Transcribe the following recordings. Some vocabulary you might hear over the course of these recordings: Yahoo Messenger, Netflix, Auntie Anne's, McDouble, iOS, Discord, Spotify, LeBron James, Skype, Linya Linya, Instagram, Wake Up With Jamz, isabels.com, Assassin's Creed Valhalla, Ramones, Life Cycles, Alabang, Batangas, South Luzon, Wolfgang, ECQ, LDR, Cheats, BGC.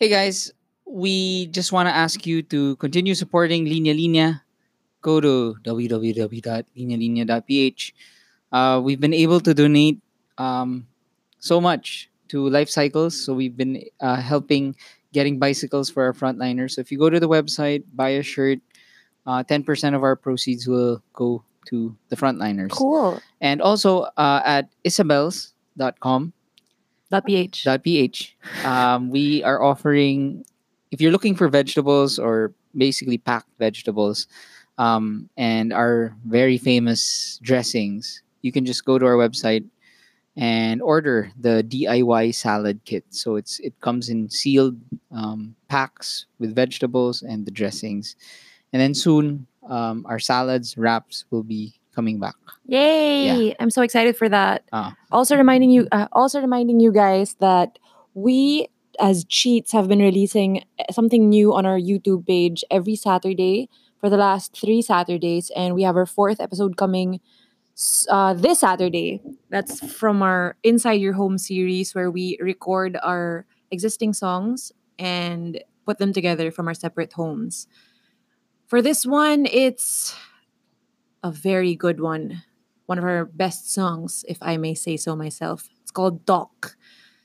Hey guys, we just want to ask you to continue supporting Linya Linya. Go to www.linyalinya.ph. We've been able to donate so much to Life Cycles. So we've been helping getting bicycles for our frontliners. So if you go to the website, buy a shirt, 10% of our proceeds will go to the frontliners. Cool. And also at isabels.com. .ph. We are offering, if you're looking for vegetables or basically packed vegetables, and our very famous dressings, you can just go to our website and order the DIY salad kit. So it comes in sealed packs with vegetables and the dressings. And then soon, our salads, wraps will be coming back. Yay! Yeah. I'm so excited for that. Also reminding you guys that we as Cheats have been releasing something new on our YouTube page every Saturday for the last 3 Saturdays, and we have our 4th episode coming this Saturday. That's from our Inside Your Home series, where we record our existing songs and put them together from our separate homes. For this one, it's a very good one. One of our best songs, if I may say so myself. It's called Doc.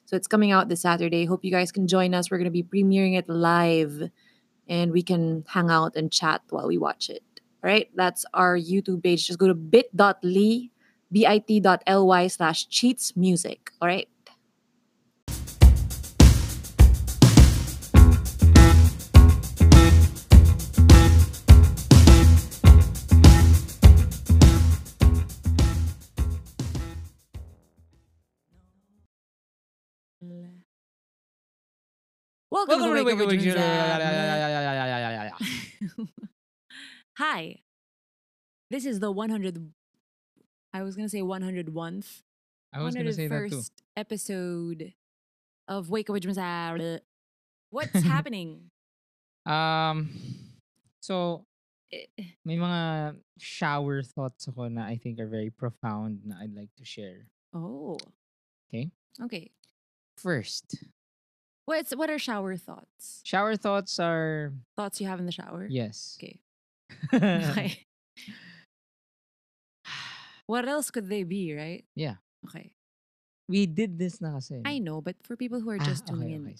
So it's coming out this Saturday. Hope you guys can join us. We're going to be premiering it live, and we can hang out and chat while we watch it. All right? That's our YouTube page. Just go to bit.ly/cheatsmusic. All right? Welcome to Wake Up With Jamz. Hi. This is the 101st. I was going to say that too. Episode of Wake Up With Jamz. What's happening? So may mga shower thoughts ako na I think are very profound na I'd like to share. Oh. Okay. First, what are shower thoughts? Shower thoughts are thoughts you have in the shower? Yes. Okay. Okay. What else could they be, right? Yeah. Okay. We did this na kasi. I know, but for people who are just tuning in.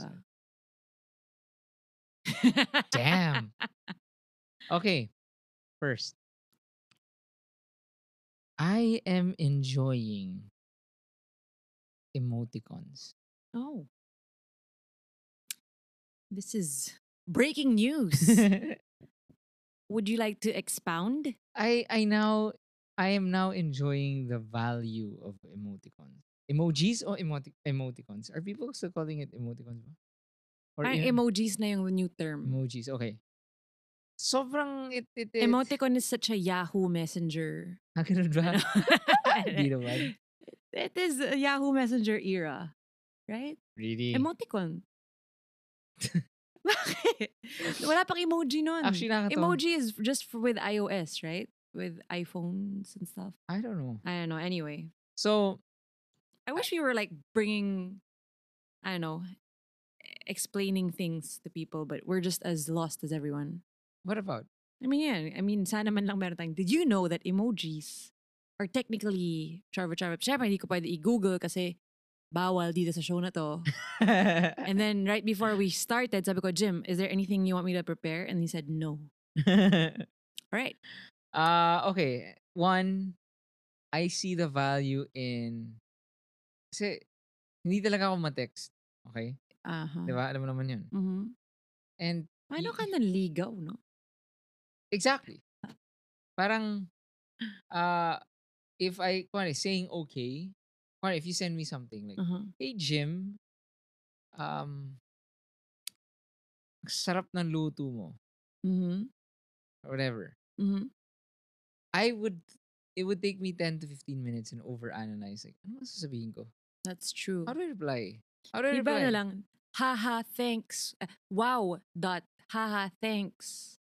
Damn. Okay. First, I am enjoying emoticons. Oh. This is breaking news. Would you like to expound? I am now enjoying the value of emoticons. Emojis or emoticons? Are people still calling it emoticons? Or emojis na yung new term. Emojis, okay. Sobrang it emoticon is such a Yahoo Messenger. It is a Yahoo Messenger era, right? Really? Emoticon. Bakit? Wala pang emoji nun. Actually, emoji is just with iOS, right? With iPhones and stuff. I don't know. Anyway. So, I wish we were like bringing, I don't know, explaining things to people, but we're just as lost as everyone. What about? I mean, sana man lang meron tayong. Did you know that emojis are technically charva? Siyempre, hindi ko pwede i-google kasi bawal dito sa show na to. And then right before we started, sabi ko, Jim, is there anything you want me to prepare? And he said, no. All right. Okay. One, I see the value in... Kasi hindi talaga ako matext. Okay? Uh-huh. Diba? Alam mo naman yun. Mm-hmm. And... Paano ka naligaw, no? Exactly. Parang... if I... Kumari, saying okay... Or if you send me something like, hey Jim, sarap ng luto mo, or whatever. It would take me 10 to 15 minutes and overanalyze like, ano sasabihin ko? That's true. How do I reply? Iba na lang. Haha, thanks. Wow. Dot. Haha, thanks.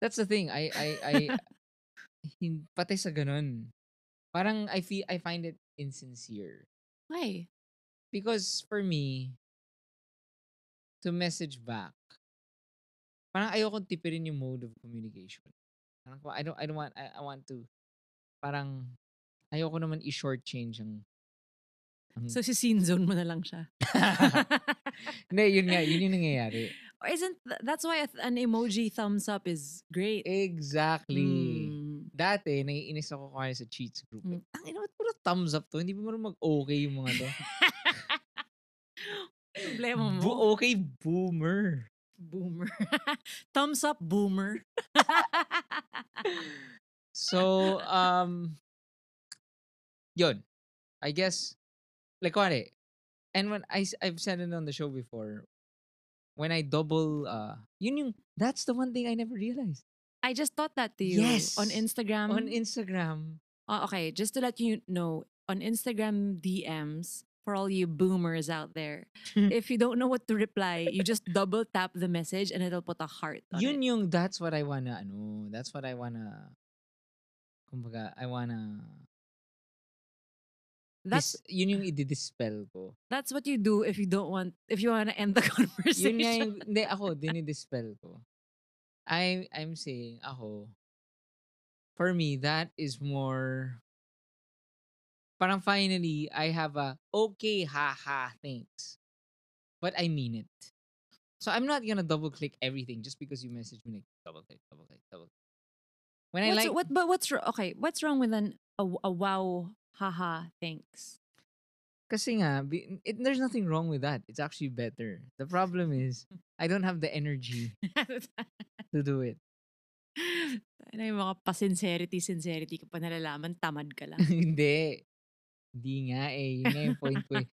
That's the thing. I patay sa ganun. Parang I find it insincere. Why? Because for me, to message back. Parang ayokong tipirin yung mode of communication. Parang I want to parang ayoko naman i-shortchange ang so si scene zone mo na lang siya. Hindi, yun nga, yun yung nangyayari. Or isn't that's why an emoji thumbs up is great. Exactly. Dati, naiinis ako kaya sa cheats group. Tangin naman, puro thumbs up to. Hindi ba marunong mag-okay yung mga to? Problema mo. Okay, boomer. Boomer. Thumbs up, boomer. So, yun. I guess, like, wari, and when I've said it on the show before, when I double, yun yung, that's the one thing I never realized. I just taught that to you. Yes. On Instagram. On Instagram. Oh, okay, just to let you know, on Instagram DMs, for all you boomers out there, if you don't know what to reply, you just double tap the message and it'll put a heart on yun it. Yung, that's what I wanna, kumbaga, I wanna, that's, yun yung i-dispel ko. That's what you do if you wanna end the conversation. Yun nga yung, hindi, ako, dinidispel ko. I'm saying, ako, for me, that is more, parang finally, I have a, okay, haha, thanks. But I mean it. So I'm not gonna double-click everything just because you message me like, double-click. When what's, I like... What, but what's, okay, what's wrong with a wow, haha, thanks? Kasi nga, there's nothing wrong with that. It's actually better. The problem is, I don't have the energy to do it. Ano yung mga pa-sincerity ka pa nalalaman, tamad ka lang. Hindi. Hindi nga eh. Yun nga yung point ko eh.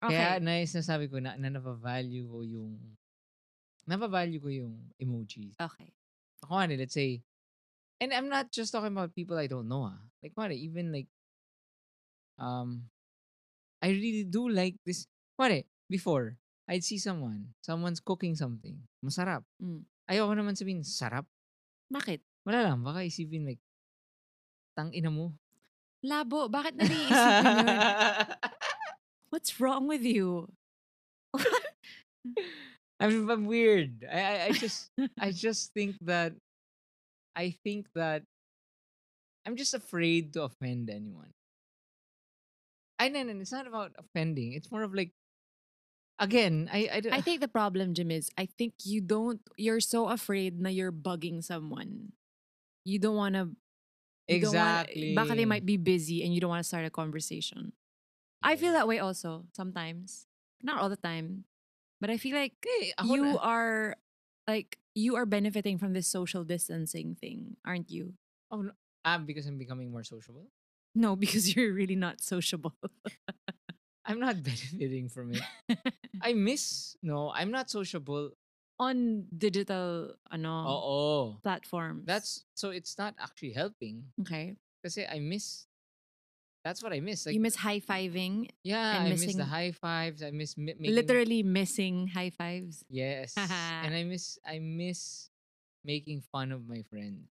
Okay. Kaya nasabi ko na napavalue ko yung emojis. Okay. Kumari, let's say, and I'm not just talking about people I don't know. Like, kumari, even like, I really do like this. Kumari, before, I'd see someone's cooking something. Masarap. Ayoko naman sabihin, sarap. Bakit? Wala lang. Baka isipin like, tangina mo. Labo, bakit na iisipin yun? What's wrong with you? I'm weird. I just think that I'm just afraid to offend anyone. And it's not about offending. It's more of like, again, I think the problem, Jim, is I think you're so afraid na you're bugging someone. You don't want to. Exactly. Baka they might be busy and you don't want to start a conversation. Yeah. I feel that way also sometimes. Not all the time. But I feel like you are benefiting from this social distancing thing, aren't you? Oh, no. Because I'm becoming more sociable? No, because you're really not sociable. I'm not benefiting from it. I'm not sociable. On digital platforms. So it's not actually helping. Okay. Because that's what I miss. Like, you miss high-fiving? Yeah, and I miss the high fives. I miss missing high fives. Yes. And I miss making fun of my friend.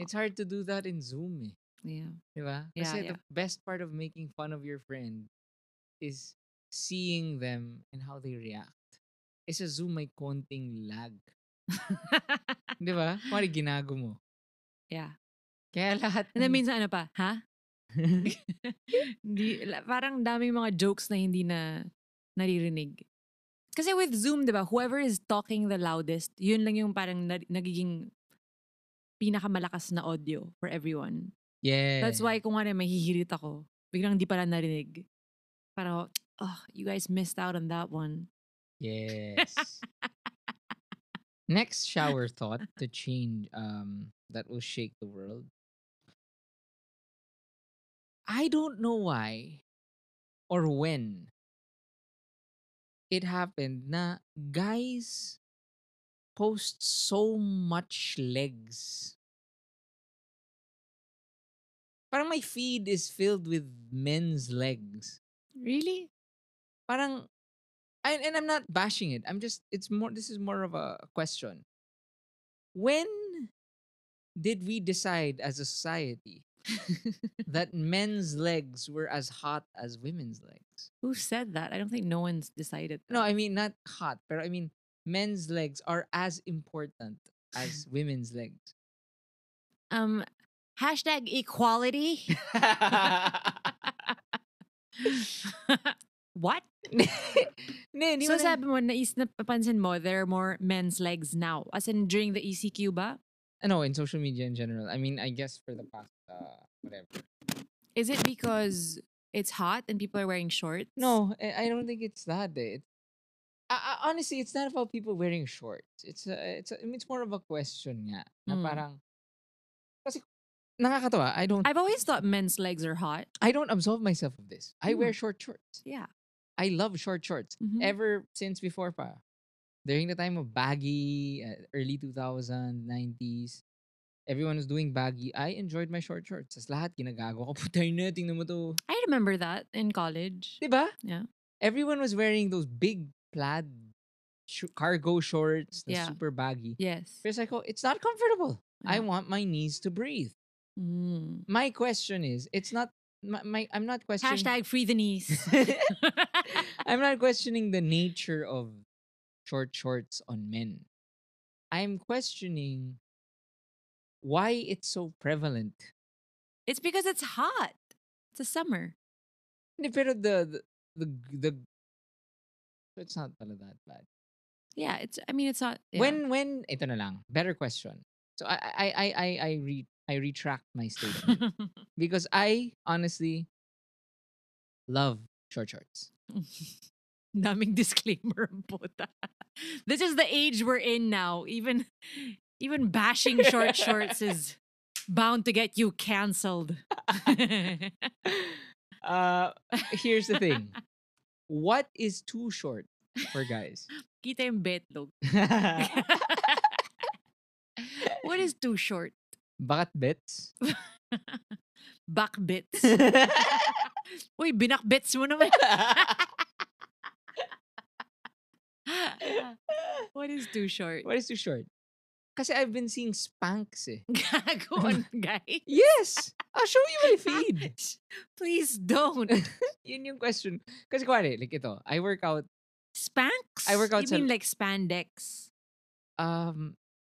It's hard to do that in Zoom. Eh. Yeah. Diba? Kasi the best part of making fun of your friend is seeing them and how they react. Eh sa Zoom may konting lag. Diba? Pari ginago mo. Yeah. Kaya lahat. And that means ano pa? Huh? Parang daming mga jokes na hindi na naririnig. Kasi with Zoom, diba, whoever is talking the loudest, yun lang yung parang nagiging pinakamalakas na audio for everyone. Yeah. That's why kung ano, mahihirit ako. Biglang di pala narinig. Parang, oh, you guys missed out on that one. Yes. Next shower thought to change that will shake the world. I don't know why or when it happened na guys post so much legs. Parang my feed is filled with men's legs. Really? Parang, and I'm not bashing it. This is more of a question. When did we decide as a society that men's legs were as hot as women's legs. Who said that? I don't think no one's decided that. No, I mean, not hot, but I mean, men's legs are as important as women's legs. Hashtag equality. What? So sabi mo, napapansin mo, there are more men's legs now. As in during the ECQ ba? No, in social media in general. I mean, I guess for the past whatever. Is it because it's hot and people are wearing shorts? No, I don't think it's that. Honestly, it's not about people wearing shorts. It's more of a question nga. Na parang, kasi nakakatawa, I've always thought men's legs are hot. I don't absolve myself of this. I wear short shorts. Yeah. I love short shorts. Mm-hmm. Ever since before pa. During the time of baggy, early 2000s, 90s, everyone was doing baggy. I enjoyed my short shorts. Tas lahat ginagago ko. Putay na, tingnan mo to. I remember that in college. Diba? Yeah. Everyone was wearing those big plaid cargo shorts. Yeah. Super baggy. Yes. Pero like, oh, it's not comfortable. Yeah. I want my knees to breathe. Mm. My question is, it's not I'm not questioning. Hashtag free the knees. I'm not questioning the nature of short shorts on men. I'm questioning why it's so prevalent. It's because it's hot. It's a summer. Pero it's not that bad. Yeah, it's not. Yeah. When ito na lang, better question. So I retract my statement because I honestly love short shorts. Daming disclaimer, puta. This is the age we're in now. Even bashing short shorts is bound to get you canceled. Here's the thing. What is too short for guys? Kita yung betlog. What is too short? Bakbits. Bakbits. Uy, binakbits mo naman. What is too short? What is too short? Kasi I've been seeing spanks eh. Go on, guys. Yes! I'll show you my feed. Please don't. Yun yung question. Kasi kuwari, like ito, I work out. Spanks? I work out. You mean like spandex?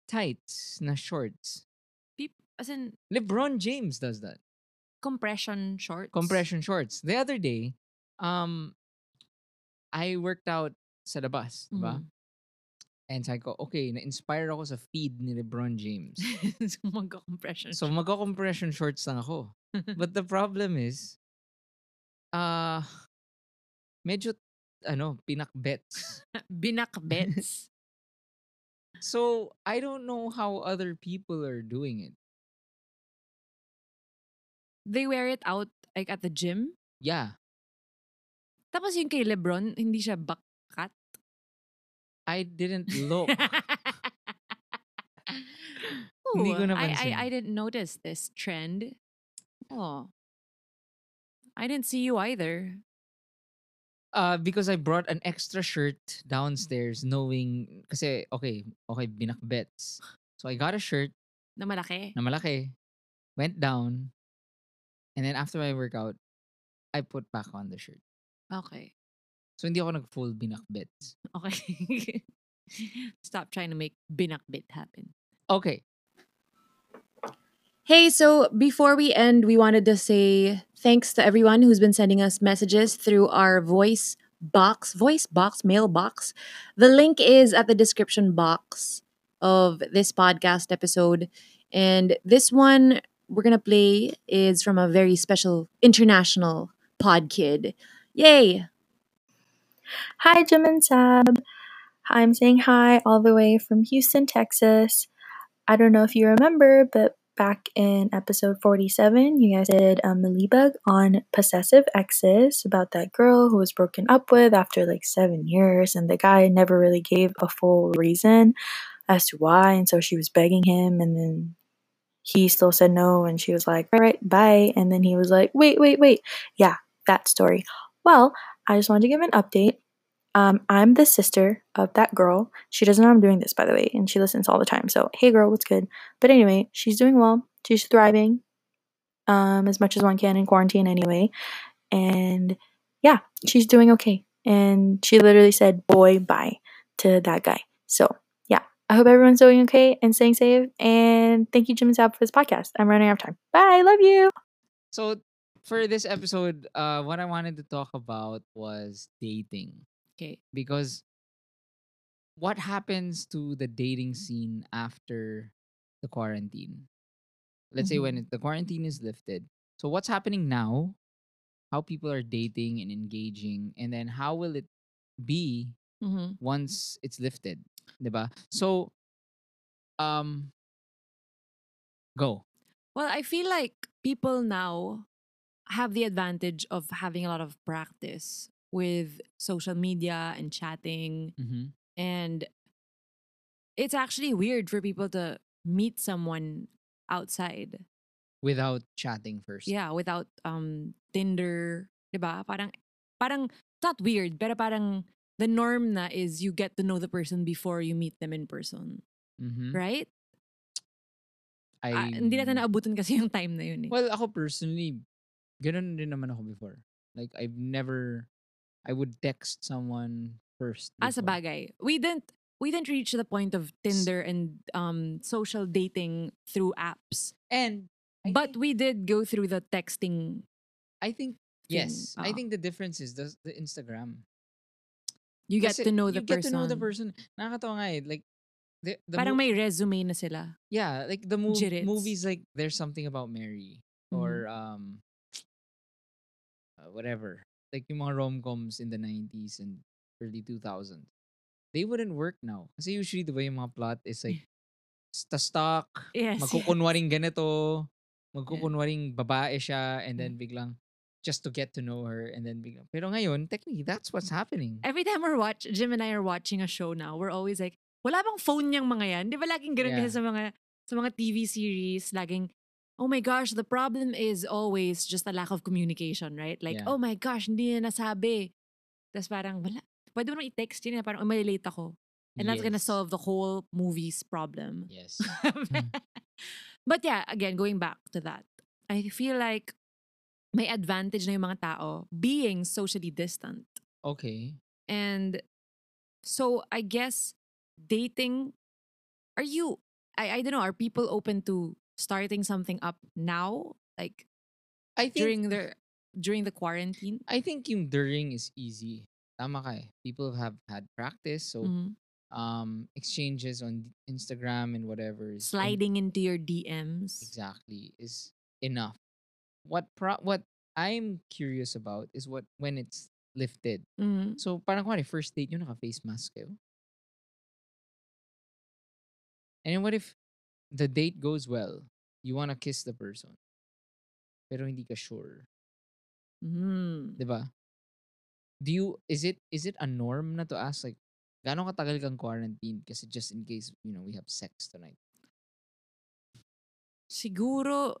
Tights na shorts. As in, LeBron James does that. Compression shorts. Compression shorts. The other day, I worked out sa labas, diba? And so I go, okay, na-inspire ako sa feed ni LeBron James. So magko-compression. So magko-compression shorts lang ako. But the problem is, medyo pinakbets. Binakbets. So I don't know how other people are doing it. They wear it out like at the gym? Yeah. Tapos yung kay LeBron, hindi siya bakat? I didn't look. Ooh, hindi ko napansin. I didn't notice this trend. Oh. I didn't see you either. Because I brought an extra shirt downstairs knowing, kasi, okay, binakbets. So I got a shirt. Na malaki. Went down. And then after my workout, I put back on the shirt. Okay. So, hindi ako nag-full binakbits. Okay. Stop trying to make binakbit happen. Okay. Hey, so before we end, we wanted to say thanks to everyone who's been sending us messages through our mailbox. The link is at the description box of this podcast episode. And this one we're going to play is from a very special international pod kid. Yay! Hi, Jim and Sab. I'm saying hi all the way from Houston, Texas. I don't know if you remember, but back in episode 47, you guys did a Malibag on possessive exes about that girl who was broken up with after like 7 years, and the guy never really gave a full reason as to why, and so she was begging him, and then he still said no, and she was like, all right, bye. And then he was like, wait. Yeah, that story. Well, I just wanted to give an update. I'm the sister of that girl. She doesn't know I'm doing this, by the way, and she listens all the time. So, hey, girl, what's good? But anyway, she's doing well. She's thriving. as much as one can in quarantine anyway. And yeah, she's doing okay. And she literally said, boy, bye to that guy. So yeah, I hope everyone's doing okay and staying safe. And thank you, Jim and Sab, for this podcast. I'm running out of time. Bye. Love you. So for this episode, what I wanted to talk about was dating. Okay. Because what happens to the dating scene after the quarantine? Let's say when the quarantine is lifted. So what's happening now? How people are dating and engaging, and then how will it be once it's lifted, diba? So, go. Well, I feel like people now have the advantage of having a lot of practice with social media and chatting, and it's actually weird for people to meet someone outside. Without chatting first. Yeah, without Tinder, diba? Parang it's not weird, pero parang the norm na is you get to know the person before you meet them in person. Right? Hindi natin naabutan kasi yung time na yun eh. Well, ako personally, ganun din naman ako before. Like, I would text someone first. As a bagay. We didn't reach the point of Tinder and social dating through apps. But we did go through the texting. I think yes. I think the difference is the Instagram. You get to know the person. You get to know the person. Nakakatawa nga eh. Like the parang may resume na sila. Yeah, like the movies like There's Something About Mary or whatever. Like yung mga rom-coms in the 90s and early 2000s. They wouldn't work now. Kasi usually the way yung mga plot is like stuck. Yes. Magkukunwaring ganito. Magkukunwaring babae siya, and then biglang just to get to know her, and then biglang. Pero ngayon, technically, that's what's happening. Every time Jim and I are watching a show now, we're always like, wala bang phone niyang mga yan? Di ba laging ganun kasi sa mga TV series, laging, oh my gosh, the problem is always just a lack of communication, right? Like, oh my gosh, hindi niya nasabi. Tapos parang, wala. Pwede mo nang i-text yun, parang, oh, malilate ako. And that's gonna solve the whole movie's problem. Yes. But yeah, again, going back to that, I feel like may advantage na yung mga tao being socially distant. Okay. And so I guess dating, I don't know, are people open to starting something up now? Like I think, during the quarantine? I think yung during is easy. Tama ka eh. People have had practice, so exchanges on Instagram and whatever. Sliding into your DMs. Exactly. Is enough. What I'm curious about is when it's lifted. So, parang what if first date, yun naka-face mask kayo? And then what if the date goes well? You wanna kiss the person. Pero hindi ka sure. Diba? Is it a norm na to ask like, gano'ng katagal kang quarantine? Kasi just in case, you know, we have sex tonight. Siguro,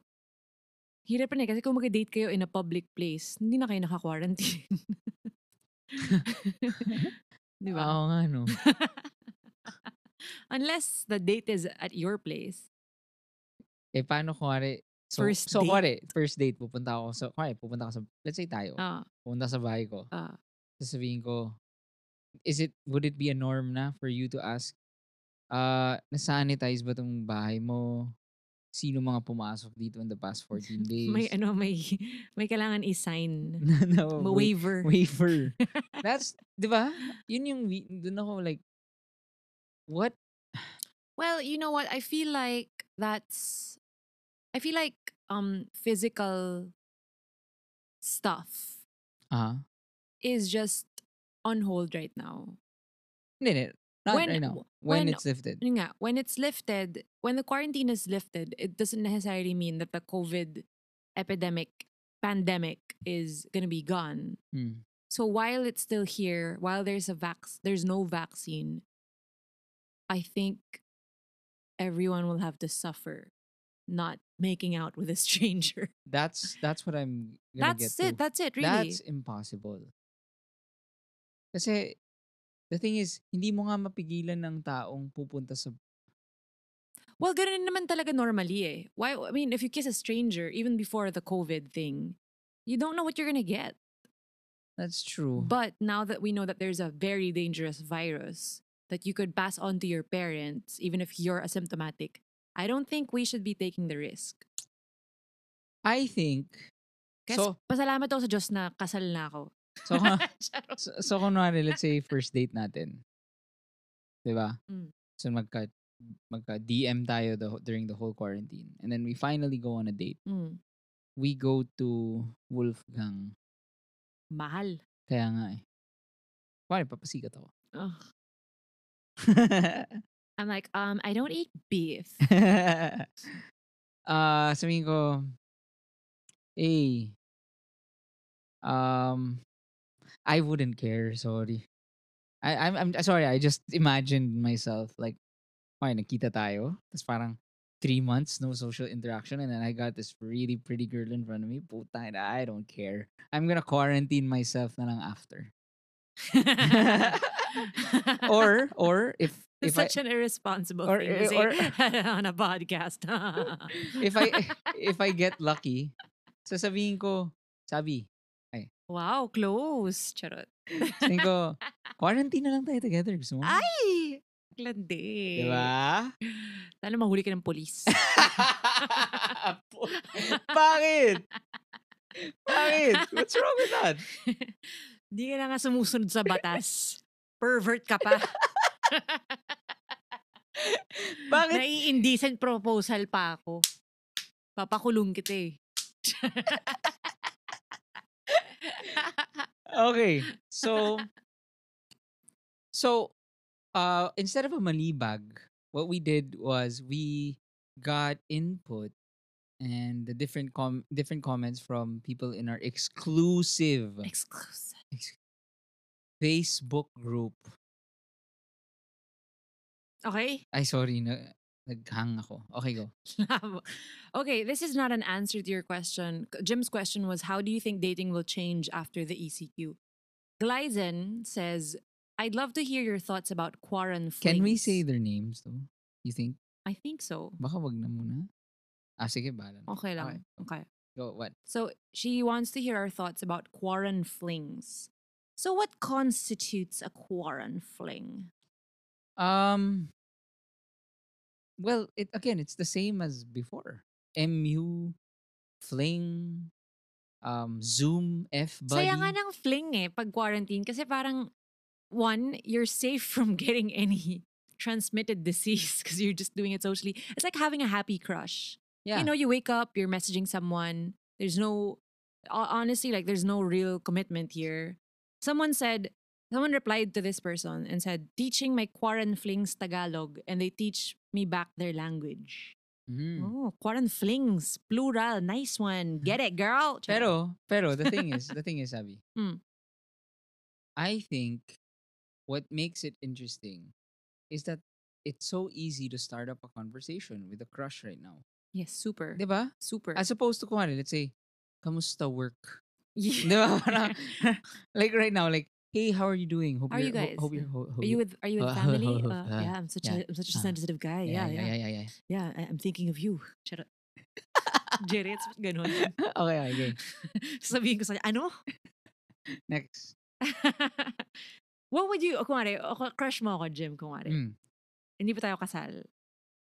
hirap na eh. Kasi kung mag-date kayo in a public place, hindi na kayo naka-quarantine. Di ba? Oo nga, no. Unless the date is at your place. Eh, paano kung wari? First date, pupunta ako. So, kung wari, pupunta ka sa, let's say tayo. Pupunta sa bahay ko. Sasabihin ko, would it be a norm na for you to ask, nasanitize ba tong bahay mo? Sino mga pumasok dito in the past 14 days? May kailangan i-sign. No, waiver. Waiver. That's, di ba? Yun yung, dun ako like, what? Well, you know what? I feel like physical stuff is just on hold right now. No, not right now. When it's lifted. When it's lifted, when the quarantine is lifted, it doesn't necessarily mean that the COVID pandemic is going to be gone. So while it's still here, while there's no vaccine, I think everyone will have to suffer not making out with a stranger. That's what I'm going to get to. That's it, really. That's impossible. Kasi, the thing is, hindi mo nga mapigilan ng taong pupunta sa Well, ganun naman talaga normally eh. Why? I mean, if you kiss a stranger, even before the COVID thing, you don't know what you're gonna get. That's true. But now that we know that there's a very dangerous virus that you could pass on to your parents, even if you're asymptomatic, I don't think we should be taking the risk. I think... Kasi so, pasalamat ako sa Diyos na kasal na ako. So kunwari, let's say, first date natin. Diba? Mm. So, magka-DM tayo during the whole quarantine. And then we finally go on a date. Mm. We go to Wolfgang. Mahal. Kaya nga eh. Pare, papasikat ako. Ugh. I'm like, I don't eat beef. Sabihin ko, hey, I wouldn't care, sorry. I'm sorry, I just imagined myself like, okay, nakita tayo. Tapos parang 3 months, no social interaction. And then I got this really pretty girl in front of me. Puta, I don't care. I'm gonna quarantine myself na lang after. or if such an irresponsible thing to say on a podcast. if I get lucky, sasabihin ko, sabi. Ay. Wow, close. Charot. Sabihin ko, quarantine na lang tayo together. Gusto mo? Ay! Glande. Diba? Sana mahuli ka ng police. Bakit? What's wrong with that? Hindi ka na nga sumusunod sa batas. Pervert ka pa. Bakit? Nai-indecent proposal pa ako. Papakulong kita eh. Okay. So, instead of a malibag, what we did was we got input and the different comments from people in our exclusive Facebook group. Okay. Ay, sorry. Nag-hang ako. Okay, go. Okay, this is not an answer to your question. Jim's question was, how do you think dating will change after the ECQ? Glyzen says, I'd love to hear your thoughts about quarantine. Can we say their names though? You think? I think so. Baka wag na muna. Sige, bahala na. Okay lang. Okay. Go, what? So, she wants to hear our thoughts about quarantine flings. So, what constitutes a quarantine fling? Well, it's the same as before. MU, fling, Zoom, F-buddy. Saya nga ng fling eh, pag quarantine. Kasi parang, one, you're safe from getting any transmitted disease because you're just doing it socially. It's like having a happy crush. Yeah. You know, you wake up, you're messaging someone. There's no real commitment here. Someone replied to this person and said, teaching my quarantine flings Tagalog and they teach me back their language. Mm. Oh, quarantine flings, plural, nice one. Get it, girl. Pero the thing is, Abby, I think what makes it interesting is that it's so easy to start up a conversation with a crush right now. Yes, super. Diba? Super. As opposed to, let's say, kamusta work? Yeah. Diba? Like right now, like, hey, how are you doing? Hope are you guys? Are you with family? Yeah, I'm such a sensitive guy. Yeah. I'm thinking of you. Charot. Jerry, it's ganon. Okay. Sabihin ko sa ano? Next. What would you, kumare, crush mo ako, Jim, kumare. Hindi pa tayo kasal.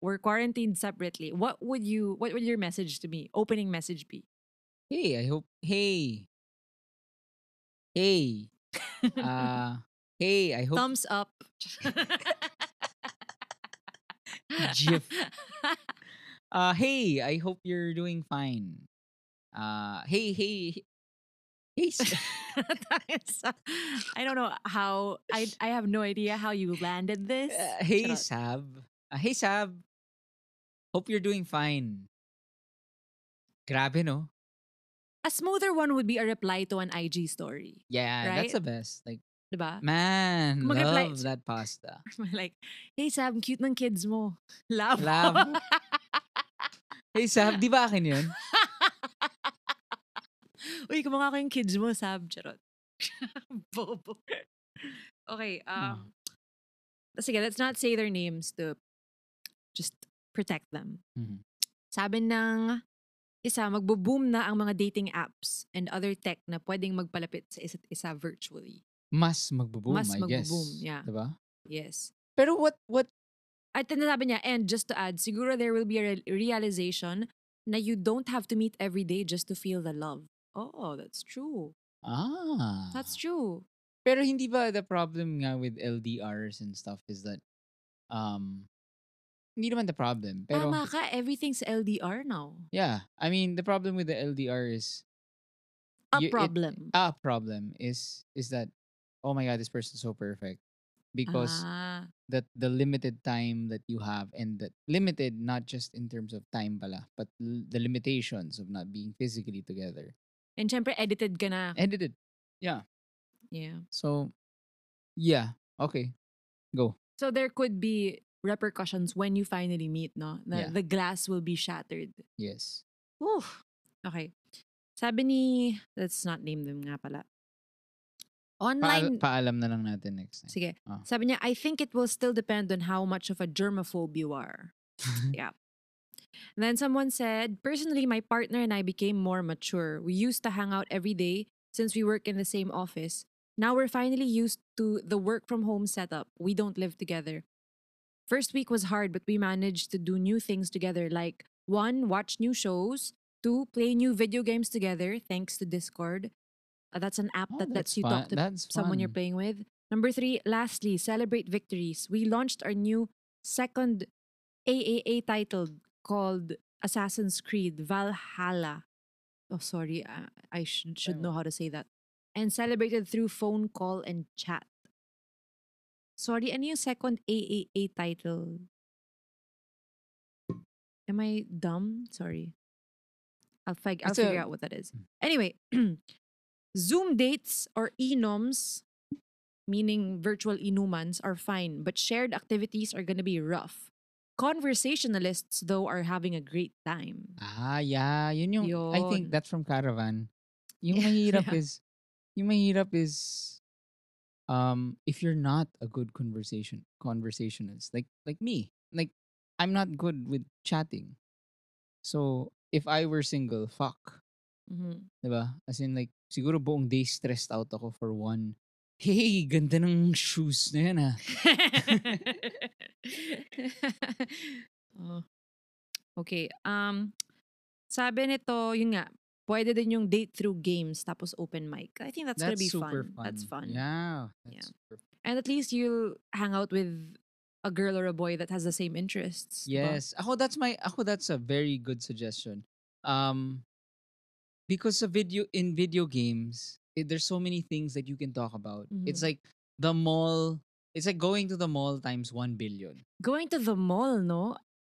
We're quarantined separately. What would your message to me, opening message be? Hey, I hope. Thumbs up. GIF. Hey, I hope you're doing fine. Hey. I don't know how. I have no idea how you landed this. Hey Sab. Hope you're doing fine. Grabe, no? A smoother one would be a reply to an IG story. Yeah, right? That's the best. Like, diba? Man, love that pasta. Like, hey Sab, cute ng kids mo. Love. Hey Sab, di ba akin yun? Uy, kumaka ko yung kids mo, Sab. Charot. Bobo. Okay, sige, let's not say their names to just protect them. Mm-hmm. Sabi ng isa, magbo-boom na ang mga dating apps and other tech na pwedeng magpalapit sa isa't isa virtually. Mas magbo-boom, I guess. Mas magbo-boom, yeah. Diba? Yes. Pero what? At sabi niya, and just to add, siguro there will be a realization na you don't have to meet every day just to feel the love. Oh, that's true. Ah. That's true. Pero hindi ba the problem nga with LDRs and stuff is that hindi naman the problem. Pero, tama ka, everything's LDR now. Yeah. I mean, the problem with the LDR is problem is that, oh my God, this person's so perfect. Because the limited time that you have, and that limited not just in terms of time pala, but the limitations of not being physically together. And syempre edited ka na. Edited. Yeah. Yeah. So, yeah. Okay. Go. So there could be repercussions when you finally meet, no? Yeah. The glass will be shattered. Yes. Whew. Okay. Sabi ni, let's not name them nga pala. Online... Paalam na lang natin next time. Sige. Oh. Sabi niya, I think it will still depend on how much of a germaphobe you are. Yeah. And then someone said, personally, my partner and I became more mature. We used to hang out every day since we work in the same office. Now we're finally used to the work from home setup. We don't live together. First week was hard, but we managed to do new things together, like 1, watch new shows, 2, play new video games together, thanks to Discord. That's an app that lets you talk to someone you're playing with. Number 3, lastly, celebrate victories. We launched our new second AAA title called Assassin's Creed Valhalla. Oh, sorry. I should know how to say that. And celebrated through phone call and chat. Sorry, ano yung second AAA title? Am I dumb? Sorry. I'll figure out what that is. Anyway. Zoom dates or inoms, meaning virtual inumans, are fine, but shared activities are gonna be rough. Conversationalists, though, are having a great time. Ah, yeah. Yun. I think that's from Caravan. Yung mahirap is if you're not a good conversationalist, like me. Like, I'm not good with chatting. So, if I were single, fuck. Mm-hmm. Diba? As in, like, siguro buong day stressed out ako for 1. Hey, ganda ng shoes na yan, ha. Oh. Okay. Sabi nito, yun nga, pwede din yung date through games tapos open mic. I think that's gonna be fun. That's fun. Yeah. That's super fun. And at least you'll hang out with a girl or a boy that has the same interests. Yes. Diba? That's a very good suggestion. Because in video games, there's so many things that you can talk about. Mm-hmm. It's like the mall. It's like going to the mall times 1 billion. Going to the mall, no?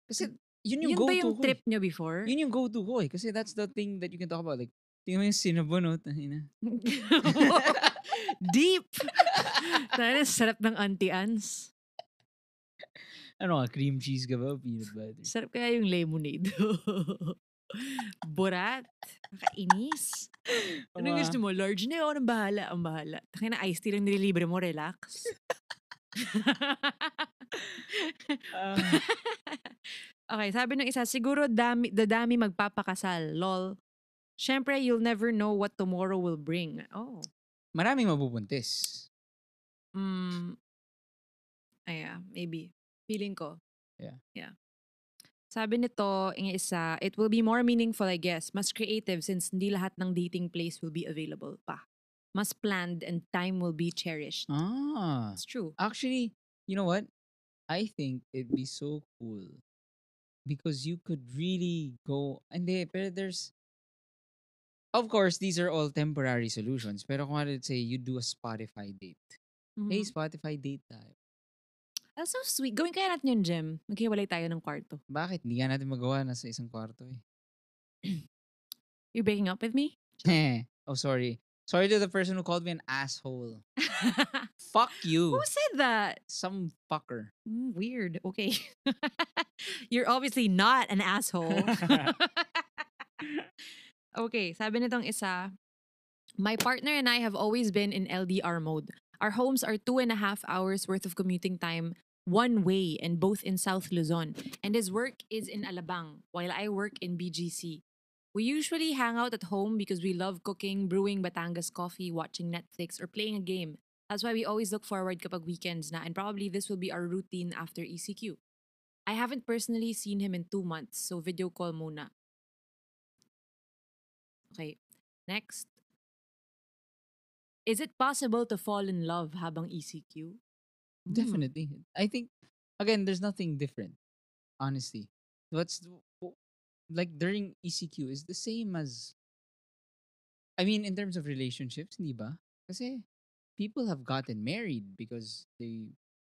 Kasi yun yung go-to yung trip nyo before? Yun yung go-to ko eh. Kasi that's the thing that you can talk about. Like, tingnan mo yung sinabon, no? Deep! Sarap ng Auntie Anne's. Ano ka, cream cheese ka ba? Peanut butter. Sarap kaya yung lemonade. Borat. Nakainis. Anong gusto mo? Large na yun. Ang bahala. Taka na, iced tea lang nililibre mo. Relax. Okay, sabi ng isa, siguro dami magpapakasal. Lol. Siyempre, you'll never know what tomorrow will bring. Oh. Maraming mabubuntis. Yeah, maybe. Feeling ko. Yeah. Sabi nito, yung isa, it will be more meaningful, I guess. Mas creative since hindi lahat ng dating place will be available pa. Mas planned and time will be cherished. Ah. It's true. Actually, you know what? I think it'd be so cool because you could really go... Hindi, pero there's... Of course, these are all temporary solutions. Pero kung let's say you do a Spotify date. Mm-hmm. Hey, Spotify date tayo. That's so sweet. Gawin kaya natin yung gym. Maghiwalay tayo ng kwarto. Bakit? Hindi nga natin magawa. Nasa isang kwarto eh. You're breaking up with me? Oh, sorry. Sorry to the person who called me an asshole. Fuck you. Who said that? Some fucker. Weird. Okay. You're obviously not an asshole. Okay. Sabi nitong isa, my partner and I have always been in LDR mode. Our homes are 2.5 hours worth of commuting time one way and both in South Luzon. And his work is in Alabang while I work in BGC. We usually hang out at home because we love cooking, brewing Batangas coffee, watching Netflix, or playing a game. That's why we always look forward kapag weekends na, and probably this will be our routine after ECQ. I haven't personally seen him in 2 months, so video call muna. Okay, next. Is it possible to fall in love habang ECQ? Definitely. I think, again, there's nothing different, honestly. What's like during ECQ is the same as, I mean, in terms of relationships, hindi ba? Kasi people have gotten married because they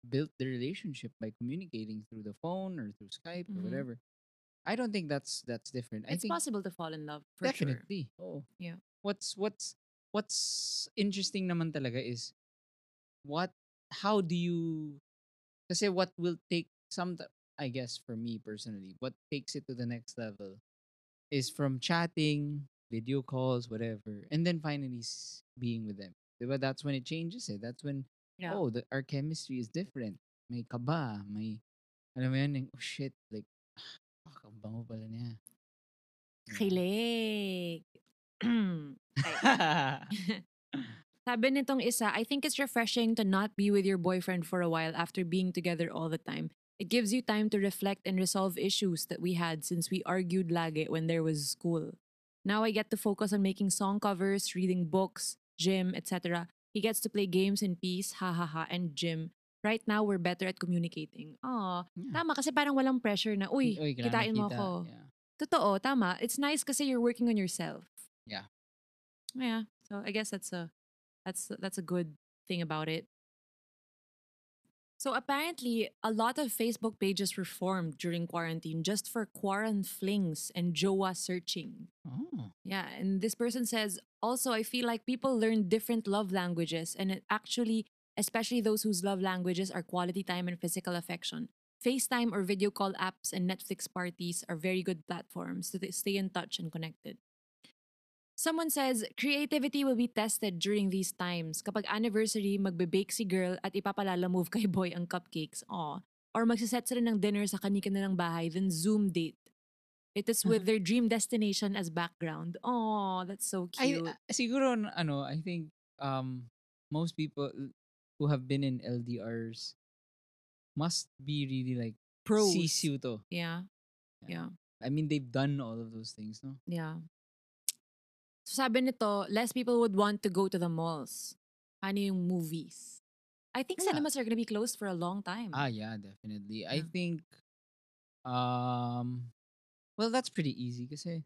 built their relationship by communicating through the phone or through Skype or whatever. I don't think that's different. It's possible to fall in love, for definitely. Sure. Oh. Yeah. What's interesting naman talaga is how do you, kasi what will take some, I guess for me personally, what takes it to the next level is from chatting, video calls, whatever, and then finally being with them. Diba? That's when it changes eh. That's when, yeah. Our chemistry is different. May kaba, may, alam mo yun, oh shit, like, ang bango pala niya. Kilig. Sabi nitong isa, I think it's refreshing to not be with your boyfriend for a while after being together all the time. It gives you time to reflect and resolve issues that we had since we argued lagi when there was school. Now I get to focus on making song covers, reading books, gym, etc. He gets to play games in peace, ha ha ha, and gym. Right now, we're better at communicating. Aww. Yeah. Tama, kasi parang walang pressure na, uy kitain mo ako. Yeah. Totoo, tama. It's nice kasi you're working on yourself. Yeah. Yeah. So I guess that's a good thing about it. So apparently, a lot of Facebook pages were formed during quarantine just for quaran flings and jowa searching. Oh. Yeah, and this person says, also, I feel like people learn different love languages, and it actually, especially those whose love languages are quality time and physical affection. FaceTime or video call apps and Netflix parties are very good platforms to stay in touch and connected. Someone says, creativity will be tested during these times. Kapag anniversary, magbe-bake si girl at ipapalalamove kay boy ang cupcakes. Aw. Or magsiset sila ng dinner sa kanilang bahay, then Zoom date. It is with their dream destination as background. Aw, that's so cute. Siguro, I think most people who have been in LDRs must be really like pros. CCU to. Yeah. I mean, they've done all of those things, no? Yeah. So sabi nito, less people would want to go to the malls. Ano yung movies? I think cinemas are gonna be closed for a long time. Ah, yeah, definitely. Yeah. I think, well, that's pretty easy kasi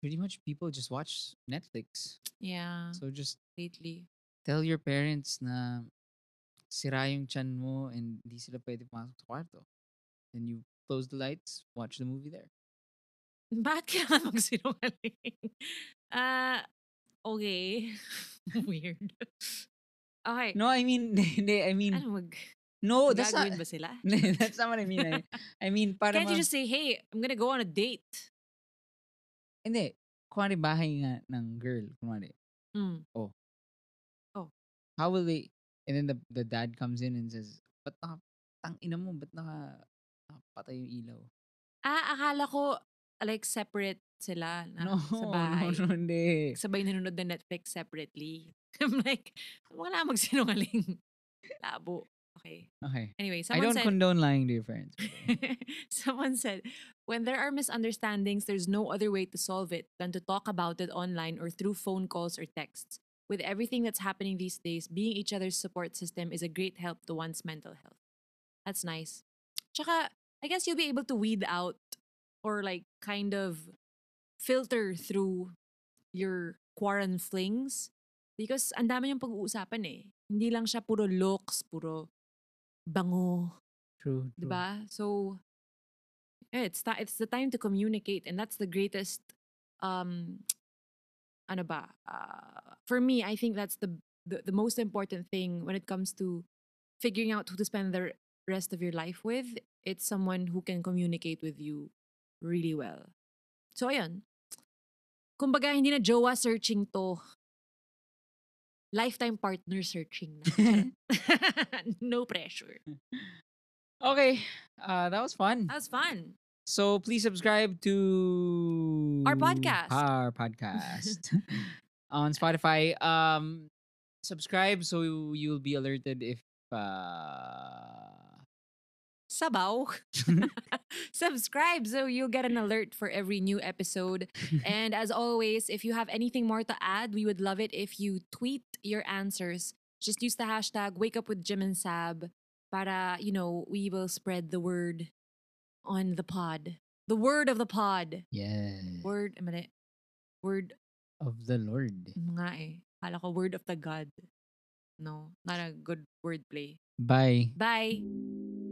pretty much people just watch Netflix. Yeah. So just lately, tell your parents na sira yung tiyan mo and di sila pwede pumasok sa kwarto. Then you close the lights, watch the movie there. Bakit kailangan magsinungaling? Okay. Weird. Okay. No, I mean, no, that's not. Ba sila? That's not what I mean. I mean, para can't you just say, hey, I'm gonna go on a date? Hindi. Kunwari bahay nga ng girl. Kunwari. Mm. Oh. How will they, and then the dad comes in and says, ba't tangina mo, ba't nakapatay yung ilaw? Ah, akala ko, like separate sila sa bahay. No, hindi. Sabay nanonood na Netflix separately. I'm like, wala magsinungaling. Labo. Okay. Anyway, I don't condone lying to your friends. Okay. Someone said, when there are misunderstandings, there's no other way to solve it than to talk about it online or through phone calls or texts. With everything that's happening these days, being each other's support system is a great help to one's mental health. That's nice. Tsaka, I guess you'll be able to weed out or like kind of filter through your quarantine flings because ang dami yung pag-uusapan eh. Hindi lang siya puro looks, puro bango. True. Diba? So it's the time to communicate, and that's the greatest for me, I think that's the most important thing when it comes to figuring out who to spend the rest of your life with. It's someone who can communicate with you really well. So, ayun. Kumbaga, hindi na jowa searching to. lifetime partner searching na. No pressure. Okay. That was fun. That was fun. So please subscribe to our podcast on Spotify. Subscribe so you'll be alerted if sabaw. Subscribe so you'll get an alert for every new episode. And as always, if you have anything more to add, we would love it if you tweet your answers. Just use the hashtag #WakeUpWithJimandSab para, you know, we will spread the word on the pod. The word of the pod. Yeah. Word of the Lord. Nga eh. Kala ko word of the God. No, not a good word play. Bye. Bye.